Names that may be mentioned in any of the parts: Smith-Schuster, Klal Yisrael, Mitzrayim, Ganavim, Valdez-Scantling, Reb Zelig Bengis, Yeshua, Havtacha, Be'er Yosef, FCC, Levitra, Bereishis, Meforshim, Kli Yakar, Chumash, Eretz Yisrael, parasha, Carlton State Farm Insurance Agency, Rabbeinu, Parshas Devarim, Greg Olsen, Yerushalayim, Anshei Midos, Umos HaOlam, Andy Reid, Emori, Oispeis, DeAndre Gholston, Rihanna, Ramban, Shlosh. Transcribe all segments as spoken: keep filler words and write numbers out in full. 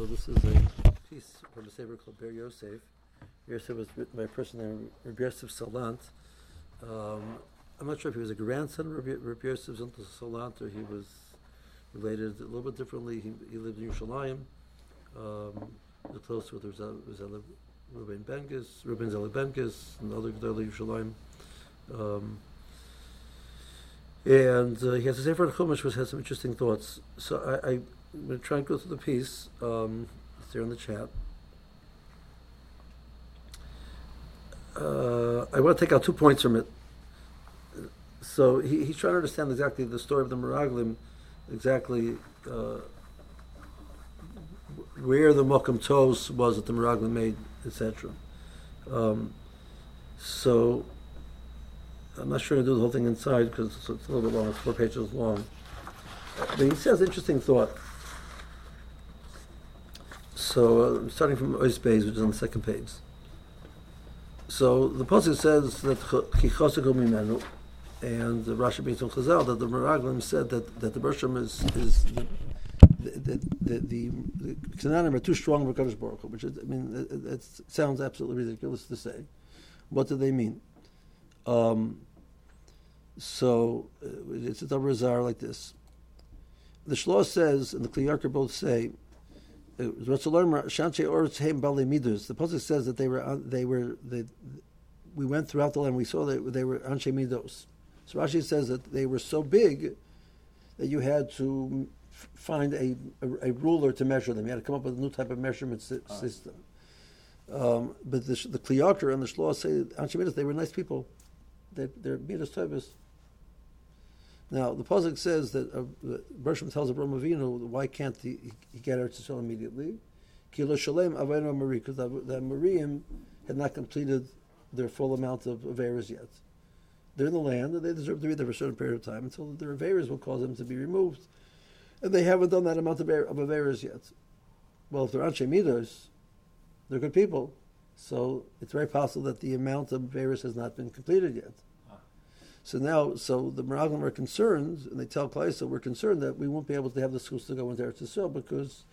So this is a piece from a sefer called Be'er Yosef. Yosef was written by a person named Reb Yosef Salant. Um, I'm not sure if he was a grandson of Reb Yosef Salant or he was related a little bit differently. He, he lived in Yerushalayim. Um, the close with was Reb Reuven Bengis, Reb Zelig Bengis, and other Kli Yakar. Um And uh, he has a sefer on Chumash which has some interesting thoughts. So I, I, I'm going to try and go through the piece. Um, it's there in the chat. Uh, I want to take out two points from it. So he, he's trying to understand exactly the story of the Meraglim, exactly uh, where the Mokum Tos was that the Meraglim made, et cetera. Um, so... I'm not sure to do the whole thing inside because it's, it's a little bit long. It's four pages long. But he says interesting thought. So uh, I'm starting from Oispeis, which is on the second page. So the posuk says that Chagovim, and the Rashi brings from Chazal that the Meraglim said that, that the Bersham is is the the the, the, the Canaanim are too strong for Kodesh Baruch Hu, which is, I mean it, it sounds absolutely ridiculous to say. What do they mean? Um, so uh, it's a double rezar like this. The Shlosh says, and the Kli Yakar both say, uh, the posuk says that they were uh, they were they, we went throughout the land. We saw that they were Anshei Midos. So Rashi says that they were so big that you had to find a, a, a ruler to measure them. You had to come up with a new type of measurement si- uh. system. Um, but the, the Kli Yakar and the Shlosh say Anshei Midos, they were nice people. They, they're midas tovos. Now the posuk says that uh, Bersham tells Avraham Avinu, why can't he, he, he get Eretz Yisrael immediately? Ki lo shalem Aveiros Emori, because the Emoriim had not completed their full amount of Aveiros yet. They're in the land and they deserve to be there for a certain period of time until their Aveiros will cause them to be removed, and they haven't done that amount of Aveiros yet. Well, if they're Anshei Midos, they're good people. So it's very possible that the amount of Aveiros has not been completed yet. Ah. So now, so the Meraglim are concerned, and they tell Kleisle, we're concerned that we won't be able to have the schools to go into Eretz Yisrael because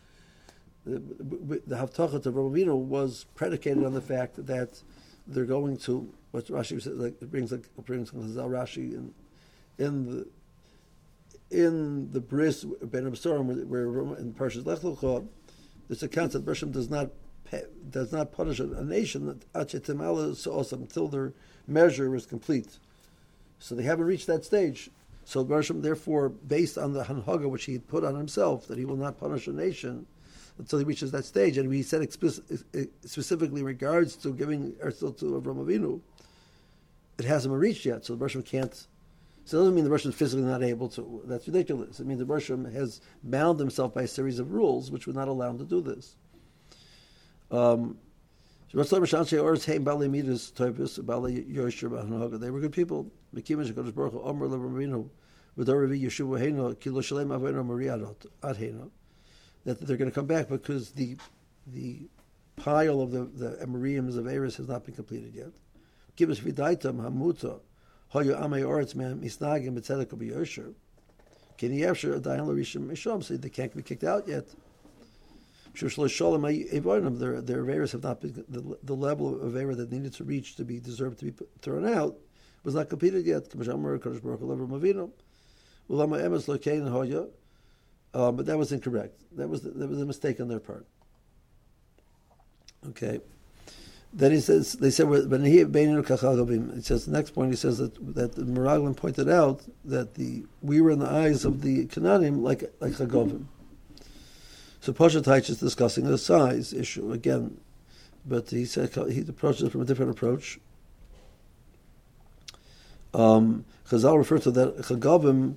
the, the Havtacha to Avraham Avinu was predicated on the fact that they're going to, what Rashi says, like, it brings like brings Chazal Rashi in, in the in the Bris Ben Absorim, where, where in Parshas Lech Lecha, there's a concept Bersham does not. does not punish a nation until their measure is complete. So they haven't reached that stage. So Bersham, therefore, based on the hanhaga which he put on himself, that he will not punish a nation until he reaches that stage, and he said explicit, specifically in regards to giving Eretz to Avraham Avinu, it hasn't been reached yet, so the Bersham can't. So it doesn't mean the Bersham is physically not able to. That's ridiculous. It means the Bersham has bound himself by a series of rules which would not allow him to do this. Um, they were good people. That they're going to come back because the the pile of the the Emorims of Aveiros has not been completed yet. So they can't be kicked out yet. Their Aveiros have not been, the, the level of Aveiros that needed to reach to be deserved to be put, thrown out was not completed yet. Um, but that was incorrect. That was that was a mistake on their part. Okay. Then he says they said when he It says the next point he says that that the Meraglim pointed out that the we were in the eyes of the Canaanim like like Chagovim. So Posuk is discussing the size issue again, but he said he approaches it from a different approach. Um, Chazal referred to that Chagovim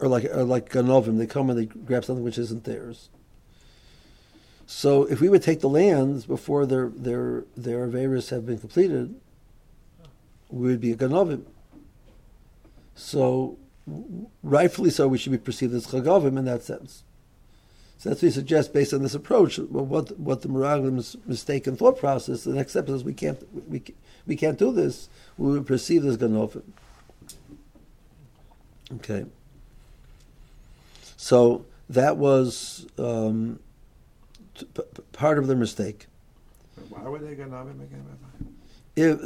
are like are like Ganavim. They come and they grab something which isn't theirs. So if we would take the lands before their their their Aveiros have been completed, we would be a Ganavim. So rightfully so, we should be perceived as Chagovim in that sense. So that's what he suggests based on this approach. Well, what what the Meraglim's mistaken thought process. The next step is we can't we we can't do this. We will perceive this ganofim. Okay. So that was um, t- p- part of their mistake. But why were they Ganavim again? If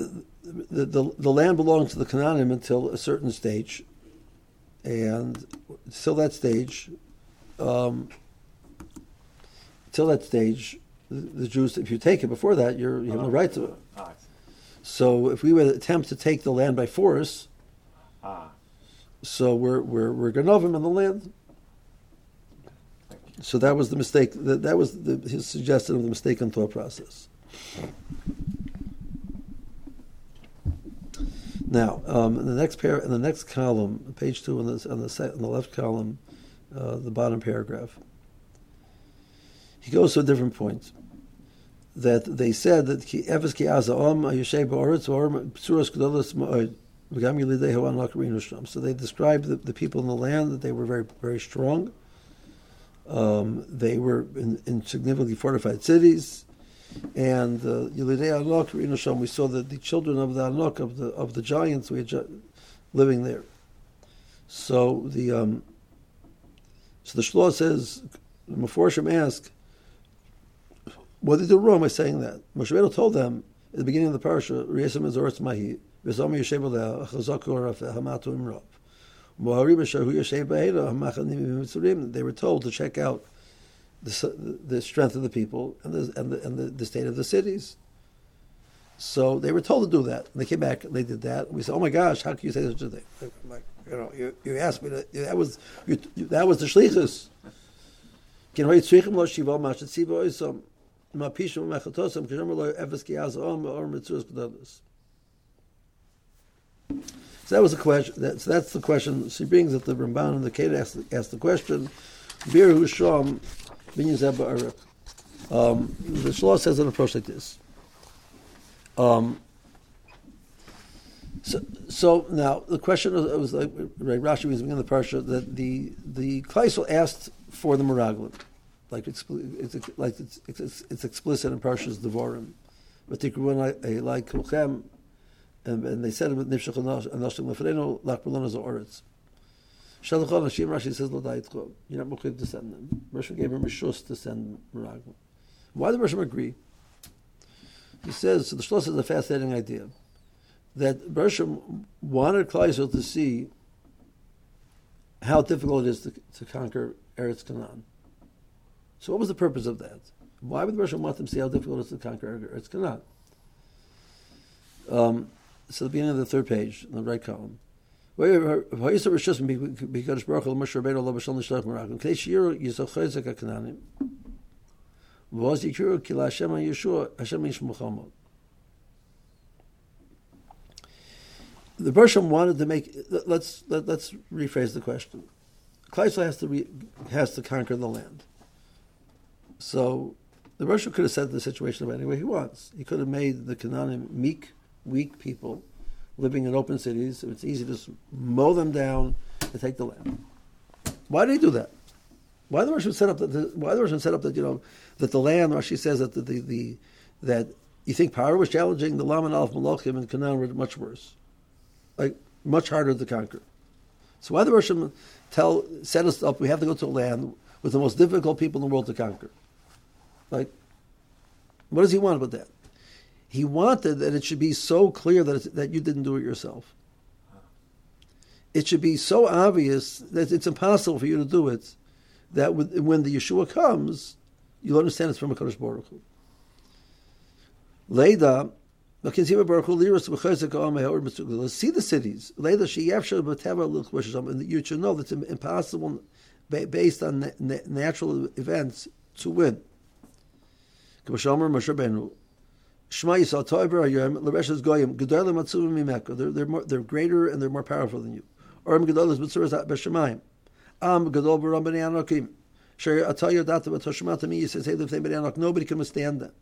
the, the the land belonged to the Canaanim until a certain stage, and till that stage, um, till that stage, the, the Jews. If you take it before that, you're, you have no right to it. So if we would attempt to take the land by force, ah. so we're we're we're Ganavim in the land. So that was the mistake. That, that was the, his suggestion of the mistaken thought process. Now, um, in the next par- in the next column, page two, on the on the, se- on the left column, uh, the bottom paragraph, he goes to a different point. That they said that Eves ki azam ayushay ba'aretz or psuras gedolos ma'od v'gam yilidei havan lakarinu sham. So they described the, the people in the land that they were very very strong. Um, they were in, in significantly fortified cities, and uh, Yilidei Anok, Rinosham, we saw that the children of the Anok, of the of the giants, were ju- living there. So the um, so the Shlosh says, Meforshim asked, what did they do wrong by saying that? Moshe Rabbeinu told them at the beginning of the parasha, Re'esem Ezoretz Mahi, V'ezom Yoshev Aleh, Chazaku Haraf, Hamatu Imrov. They were told to check out the, the strength of the people and the and, the, and the, the state of the cities. So they were told to do that. And they came back and they did that. And we said, "Oh my gosh, how can you say such a thing?" Like, you know, you, you asked me to, that was you, you, that was the shlichus. So that was the question. That's that's the question she brings that the Ramban and the Kedah asked asked the question. Bir Husham Binyuzeb Ba'arik. Um the Shlosh has an approach like this. Um, so, so now the question was, was like right, Rashi was beginning the parsha that the the Kleisle asked for the Meraglim, like it's like it's, it's, it's explicit in Parshas Devarim, but Tikruvan like Kulchem. And, and they said with Nifshach and Nashim Lefreno, Lakbalon is the Oretz. Shalachon Hashim Rashi says, L'dayitcho, you're not mukhiv to send them. Bersham gave him Rishus to send Meraglim. Why did Bersham agree? He says, so the Shlosh has a fascinating idea, that Bersham wanted Kleisel to see how difficult it is to, to conquer Eretz Canaan. So what was the purpose of that? Why would Bersham want them to see how difficult it is to conquer Eretz Canaan? Um, So the beginning of the third page, in the right column. The Bersham wanted to make. Let's let, let's rephrase the question. Kleisle has to re, has to conquer the land. So the Bersham could have set the situation up any way he wants. He could have made the Canaanim meek. Weak people living in open cities, so it's easy to just mow them down and take the land. Why did he do that? Why the Rashi set up that? Why the Rashi set up that? You know that the land. Rashi says that the, the, the that you think power was challenging. The Laman Aleph Malachim and Canaan were much worse, like much harder to conquer. So why the Rashi tell set us up? We have to go to a land with the most difficult people in the world to conquer. Like, what does he want with that? He wanted that it should be so clear that it's, that you didn't do it yourself. It should be so obvious that it's impossible for you to do it, that with, when the Yeshua comes, you'll understand it's from a Kodesh Baruch Hu. Leida, see the cities. Leida, and you should know that it's impossible based on natural events to win. Shema Yisrael Toiber Ayom L'Reshes Goyim Gedolim Matzuvim Mimeka. They're they're more, they're greater and they're more powerful than you. Orim Gedolis Matzuras B'Shemayim. Am Gedol B'Ram B'nei Anokim. Sher Atayah Data B'Toshemata Mi Yisrael Hey L'Fnei B'nei Anok. Nobody can withstand them.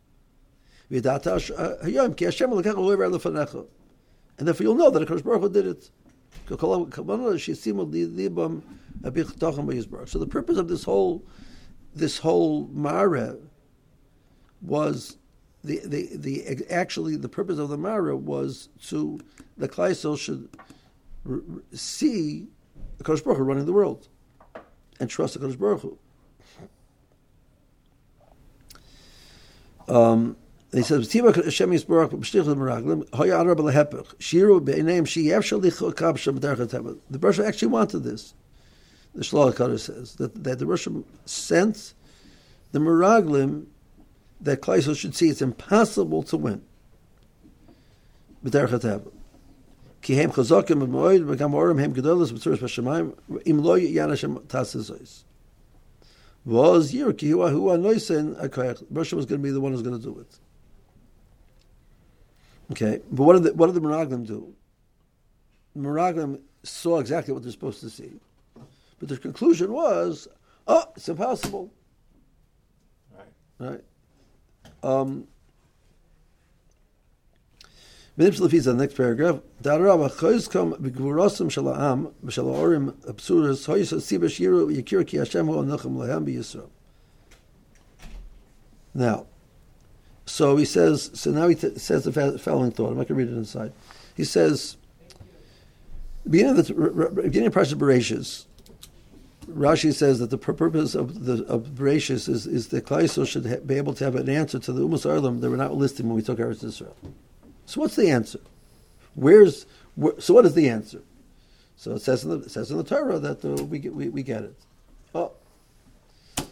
V'Data Hayom Ki Hashem L'Kach L'Oiver L'Fanecha. And therefore you'll know that HaKadosh Baruch Hu did it. So the purpose of this whole this whole Ma'areh was. The, the the actually the purpose of the Mara was to the Kleisel should r- r- see the Kodesh Baruch Hu running the world and trust the Kodesh Baruch Hu. Um, and he says, the Bersham actually wanted this. The Shlosh HaKadosh says that, that the Bersham sent the Meraglim that Kleisle should see it's impossible to win. Bersham was going to be the one who's going to do it. Okay, but what did the, what did the Meraglim do? The Meraglim saw exactly what they're supposed to see, but their conclusion was, "Oh, it's impossible." Right. Right. Um, the next paragraph. Now, so he says. So now he t- says the following thought. I'm not going to read it inside. He says, the beginning of the beginning of the Bereishis, Rashi says that the purpose of the of Bereishis is is that Kleisle should ha- be able to have an answer to the Umos HaOlam that were not listed when we took Eretz Yisrael. So what's the answer? Where's where, so what is the answer? So it says in the it says in the Torah that the, we get we, we get it. Oh,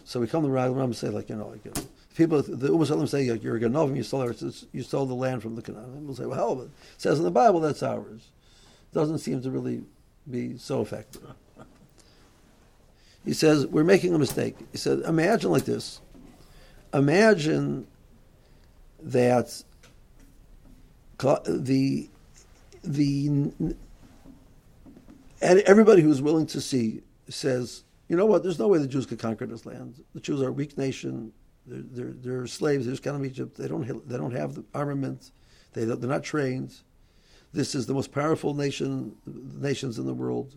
so we come to Meraglim and say, like, you know, like, you know, people, the Umos HaOlam say, like, you're a Ganavim, you stole you stole the land from the Canaanim. We'll say, well, hell, it says in the Bible that's ours. Doesn't seem to really be so effective. He says, we're making a mistake. He said, imagine like this. Imagine that the the and everybody who's willing to see says, you know what, there's no way the Jews could conquer this land. The Jews are a weak nation. They're they're, they're slaves. They're just kind of Egypt. They don't they don't have the armament. They they're not trained. This is the most powerful nation nations in the world.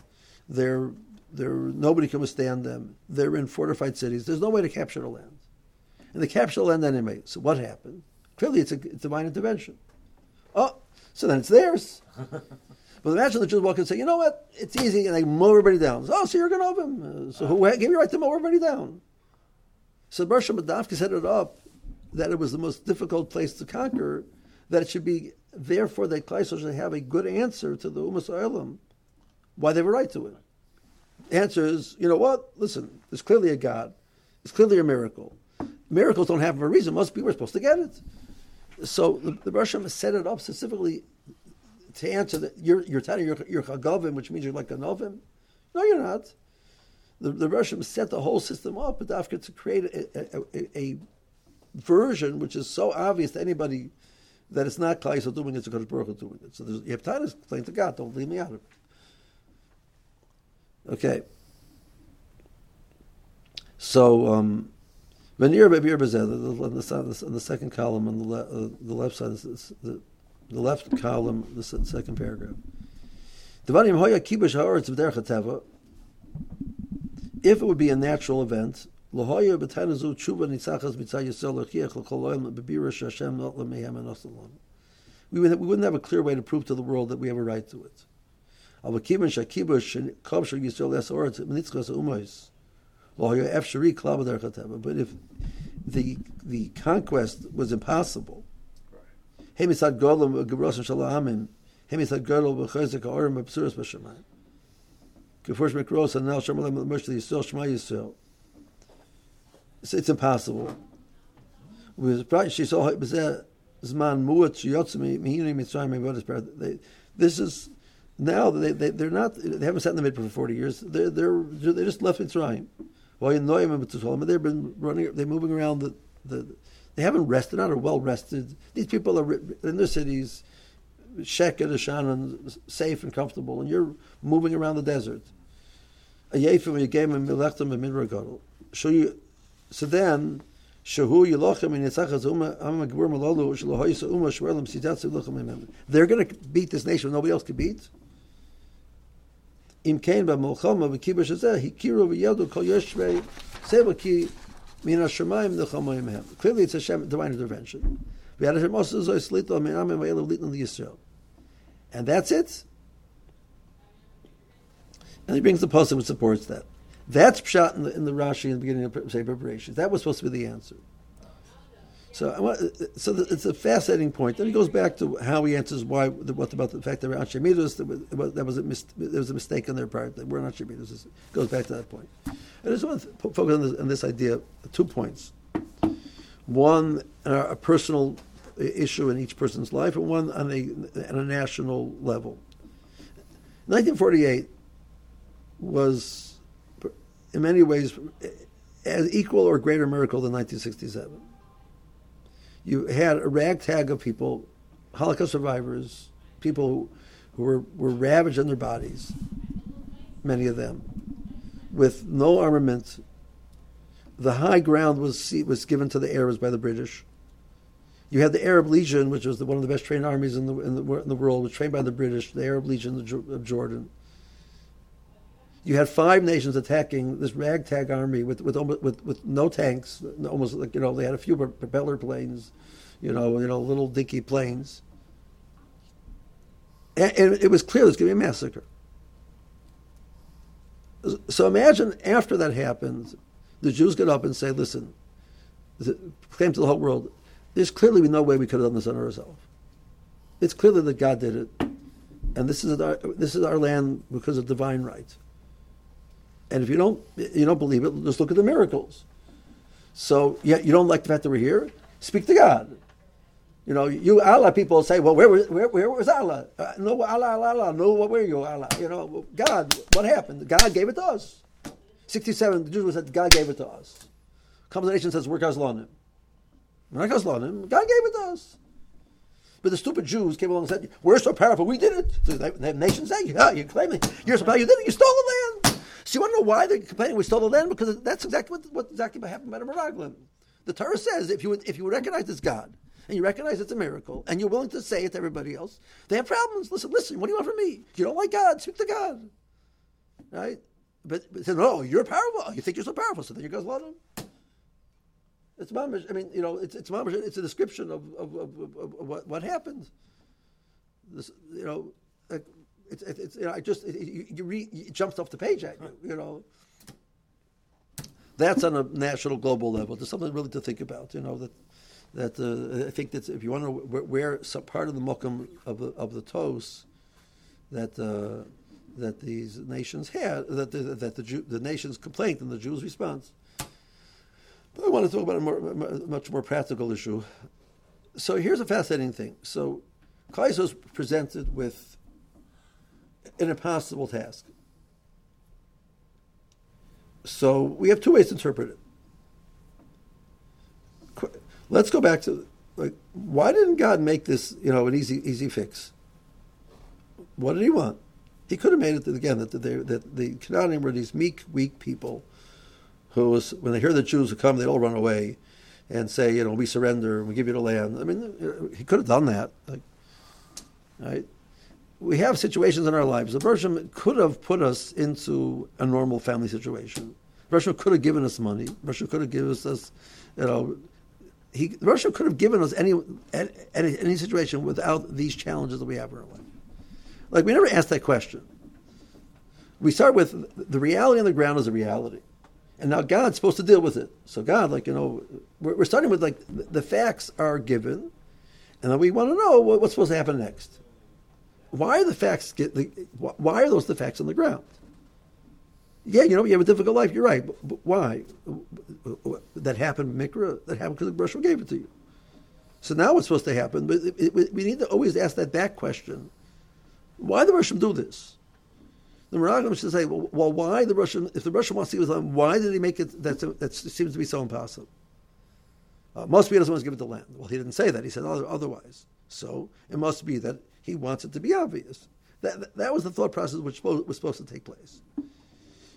They're There, nobody can withstand them. They're in fortified cities. There's no way to capture the land. And they capture the land anyway. So what happened? Clearly, it's a divine intervention. Oh, so then it's theirs. But imagine the Jews walk in and say, you know what? It's easy. And they mow everybody down. Oh, so you're going to have them. Uh, so who gave you right to mow everybody down? So Bersham Adavka set it up that it was the most difficult place to conquer, that it should be, therefore, that Kleisle should have a good answer to the Umos HaOlam, why they were right to it. Answer is, you know what? Listen, there's clearly a God. There's clearly a miracle. Miracles don't happen for a reason. Must be we're supposed to get it. So the, the Bersham set it up specifically to answer that you're you're telling you're you're Chagovim, which means you're like a novim. No, you're not. The, the Bersham set the whole system up to create a, a, a, a version which is so obvious to anybody that it's not Klal doing it, it's Kodesh Baruch Hu doing it. So there's you have time to explain to God, don't leave me out of it. Okay. So, um, on the, the second column, on the, le, uh, the left side, the, the left column, the second paragraph. If it would be a natural event, we, would, we wouldn't have a clear way to prove to the world that we have a right to it. But since if the the conquest was impossible, so it's impossible. They, this is. Now they they they're not they haven't sat in the Midrash for forty years. They're they're they just left Mitzrayim. While in Mitzrayim, they've been running. They're moving around. The, the they haven't rested. Not are well rested. These people are in their cities, shek and shannon, safe and comfortable, and you're moving around the desert. So then, they're going to beat this nation nobody else could beat. If clearly it's a divine intervention. And that's it. And he brings the posuk which supports that. That's pshat in the, in the Rashi in the beginning of Bereishis. That was supposed to be the answer. So, so it's a fascinating point. Then he goes back to how he answers why. What about the fact that we're Anshei Midos? That was a mis- there was a mistake on their part. That we're Anshei Midos. It goes back to that point. I just want to focus on this, on this idea. Two points. One, uh, a personal issue in each person's life, and one on a on a national level. nineteen forty-eight was, in many ways, as equal or greater miracle than nineteen sixty-seven. You had a ragtag of people, Holocaust survivors, people who, who were, were ravaged in their bodies, many of them, with no armament. The high ground was was given to the Arabs by the British. You had the Arab Legion, which was the, one of the best trained armies in the, in the in the world, was trained by the British, the Arab Legion of Jordan. You had five nations attacking this ragtag army with with with, with no tanks, almost like, you know, they had a few propeller planes, you know, you know, little dinky planes. And, and it was clear there's going to be a massacre. So imagine after that happened, the Jews get up and say, "Listen," claim to the whole world, "there's clearly no way we could have done this on ourselves. It's clearly that God did it, and this is our this is our land because of divine right. And if you don't you don't believe it, just look at the miracles. So yeah, you don't like the fact that we're here? Speak to God. You know, you Allah people say, well, where was where, where was Allah? Uh, no, Allah, Allah, Allah. No, what were you, Allah? You know, God. What happened? God gave it to us. sixty-seven, the Jews said God gave it to us. Comes the nation says we're Gazlanim. We're not Gazlanim. God gave it to us. But the stupid Jews came along and said, we're so powerful, we did it. So they, the nation said, yeah, you're claiming you're so powerful, you did it. You stole the land. So you want to know why they're complaining we stole the land? Because that's exactly what, what exactly happened by the Meraglim. The Torah says if you would, if you would recognize it's God, and you recognize it's a miracle, and you're willing to say it to everybody else, they have problems. Listen, listen, what do you want from me? You don't like God, speak to God. Right? But, but they say, no, you're powerful. You think you're so powerful, so then you guys love him. It's mamish. I mean, you know, it's it's mamish. It's a description of, of, of, of, of what, what happened. This, you know, like, It's, it's, you know, I just, it, you, you re, it jumps off the page at you, you know. That's on a national, global level. There's something really to think about, you know, that, that uh, I think that if you want to know where, where some part of the mokum of the, of the tos that uh, that these nations had, that the, that the, Jew, the nations complaint and the Jews' response. But I want to talk about a more, much more practical issue. So here's a fascinating thing. So Kaleisa was presented with an impossible task. So we have two ways to interpret it. Let's go back to, like, why didn't God make this, you know, an easy easy fix? What did he want? He could have made it, again, that the, that the Canaanim were these meek, weak people who, was, when they hear the Jews who come, they all run away and say, you know, we surrender, we give you the land. I mean, he could have done that. Like, right? We have situations in our lives. The Bersham could have put us into a normal family situation. Bersham could have given us money. Bersham could have given us, you know, he Bersham could have given us any, any any situation without these challenges that we have in our life. Like, we never asked that question. We start with the reality on the ground is a reality, and now God's supposed to deal with it. So God, like, you know, we're, we're starting with, like, the facts are given, and then we want to know what, what's supposed to happen next. Why are the facts? Get the, why are those the facts on the ground? Yeah, you know, you have a difficult life. You're right. But, but why? That happened, Mikra. That happened because the Bershom gave it to you. So now what's supposed to happen? But it, it, we need to always ask that back question: why the Bershom do this? The Meraglim should say, well, well, why the Bershom? If the Bershom wants to give it to them, why did he make it? That that seems to be so impossible. Uh, must be he doesn't want to give it to land. Well, he didn't say that. He said otherwise. So it must be that he wants it to be obvious. That that, that was the thought process which was supposed to take place.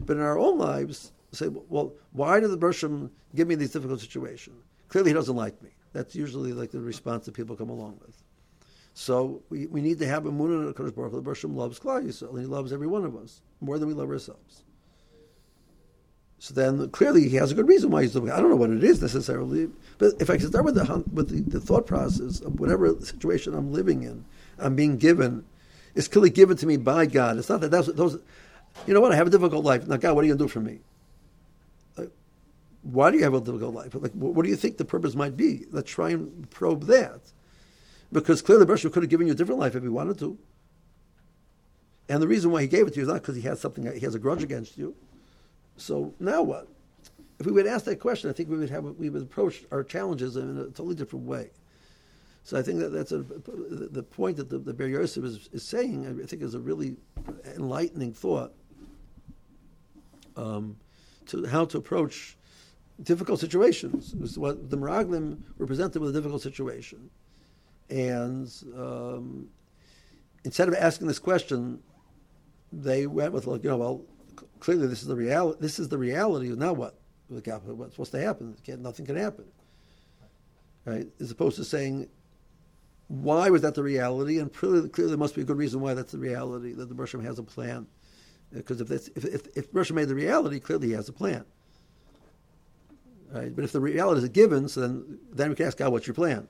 But in our own lives, say, well, why did the Bershom give me these difficult situations? Clearly he doesn't like me. That's usually, like, the response that people come along with. So we, we need to have a munah in Kodesh Baruch Hu. The Bershom loves Klal Yisrael, and he loves every one of us more than we love ourselves. So then, clearly, he has a good reason why he's doing it. I don't know what it is necessarily, but if I can start with the with the, the thought process of whatever situation I'm living in, I'm being given, it's clearly given to me by God. It's not that that's, those, you know what, I have a difficult life. Now, God, what are you going to do for me? why do you have a difficult life? Like, what do you think the purpose might be? Let's try and probe that. Because clearly Bersham could have given you a different life if he wanted to. And the reason why he gave it to you is not because he has something, he has a grudge against you. So now what? If we would ask that question, I think we would have we would approach our challenges in a totally different way. So I think that that's a, the point that the, the Be'er Yosef is, is saying, I think is a really enlightening thought um, to how to approach difficult situations. It was what the Meraglim were presented with a difficult situation. And um, instead of asking this question, they went with, like, you know, well, clearly this is the reality. This is the reality. Now what? What's supposed to happen? Can't, nothing can happen. Right? As opposed to saying, why was that the reality? And clearly, clearly there must be a good reason why that's the reality, that the Bersham has a plan. Because if that's, if, if, if Bersham made the reality, clearly he has a plan. Right? But if the reality is a given, so then, then we can ask God, what's your plan?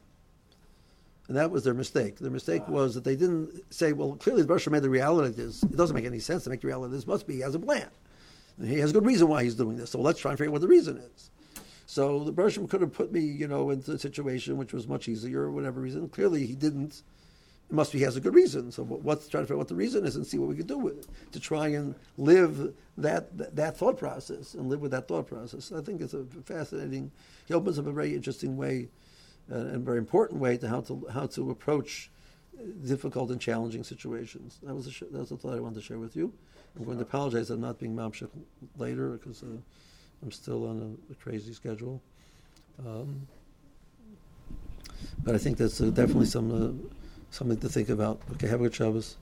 And that was their mistake. Their mistake was that they didn't say, well, clearly the Bersham made the reality this. It doesn't make any sense to make the reality this. Must be he has a plan. And he has a good reason why he's doing this. So let's try and figure out what the reason is. So the Bersham could have put me, you know, into a situation which was much easier, for whatever reason. Clearly he didn't. It must be he has a good reason. So let's try to figure out what the reason is and see what we can do with it, to try and live that that, that thought process and live with that thought process. I think it's a fascinating. He opens up a very interesting way. Uh, and a very important way to how to how to approach difficult and challenging situations. That was a sh- that was a thought I wanted to share with you. I'm going to apologize for not being mamshik later because uh, I'm still on a, a crazy schedule. Um, but I think that's uh, definitely some uh, something to think about. Okay, have a good Shabbos.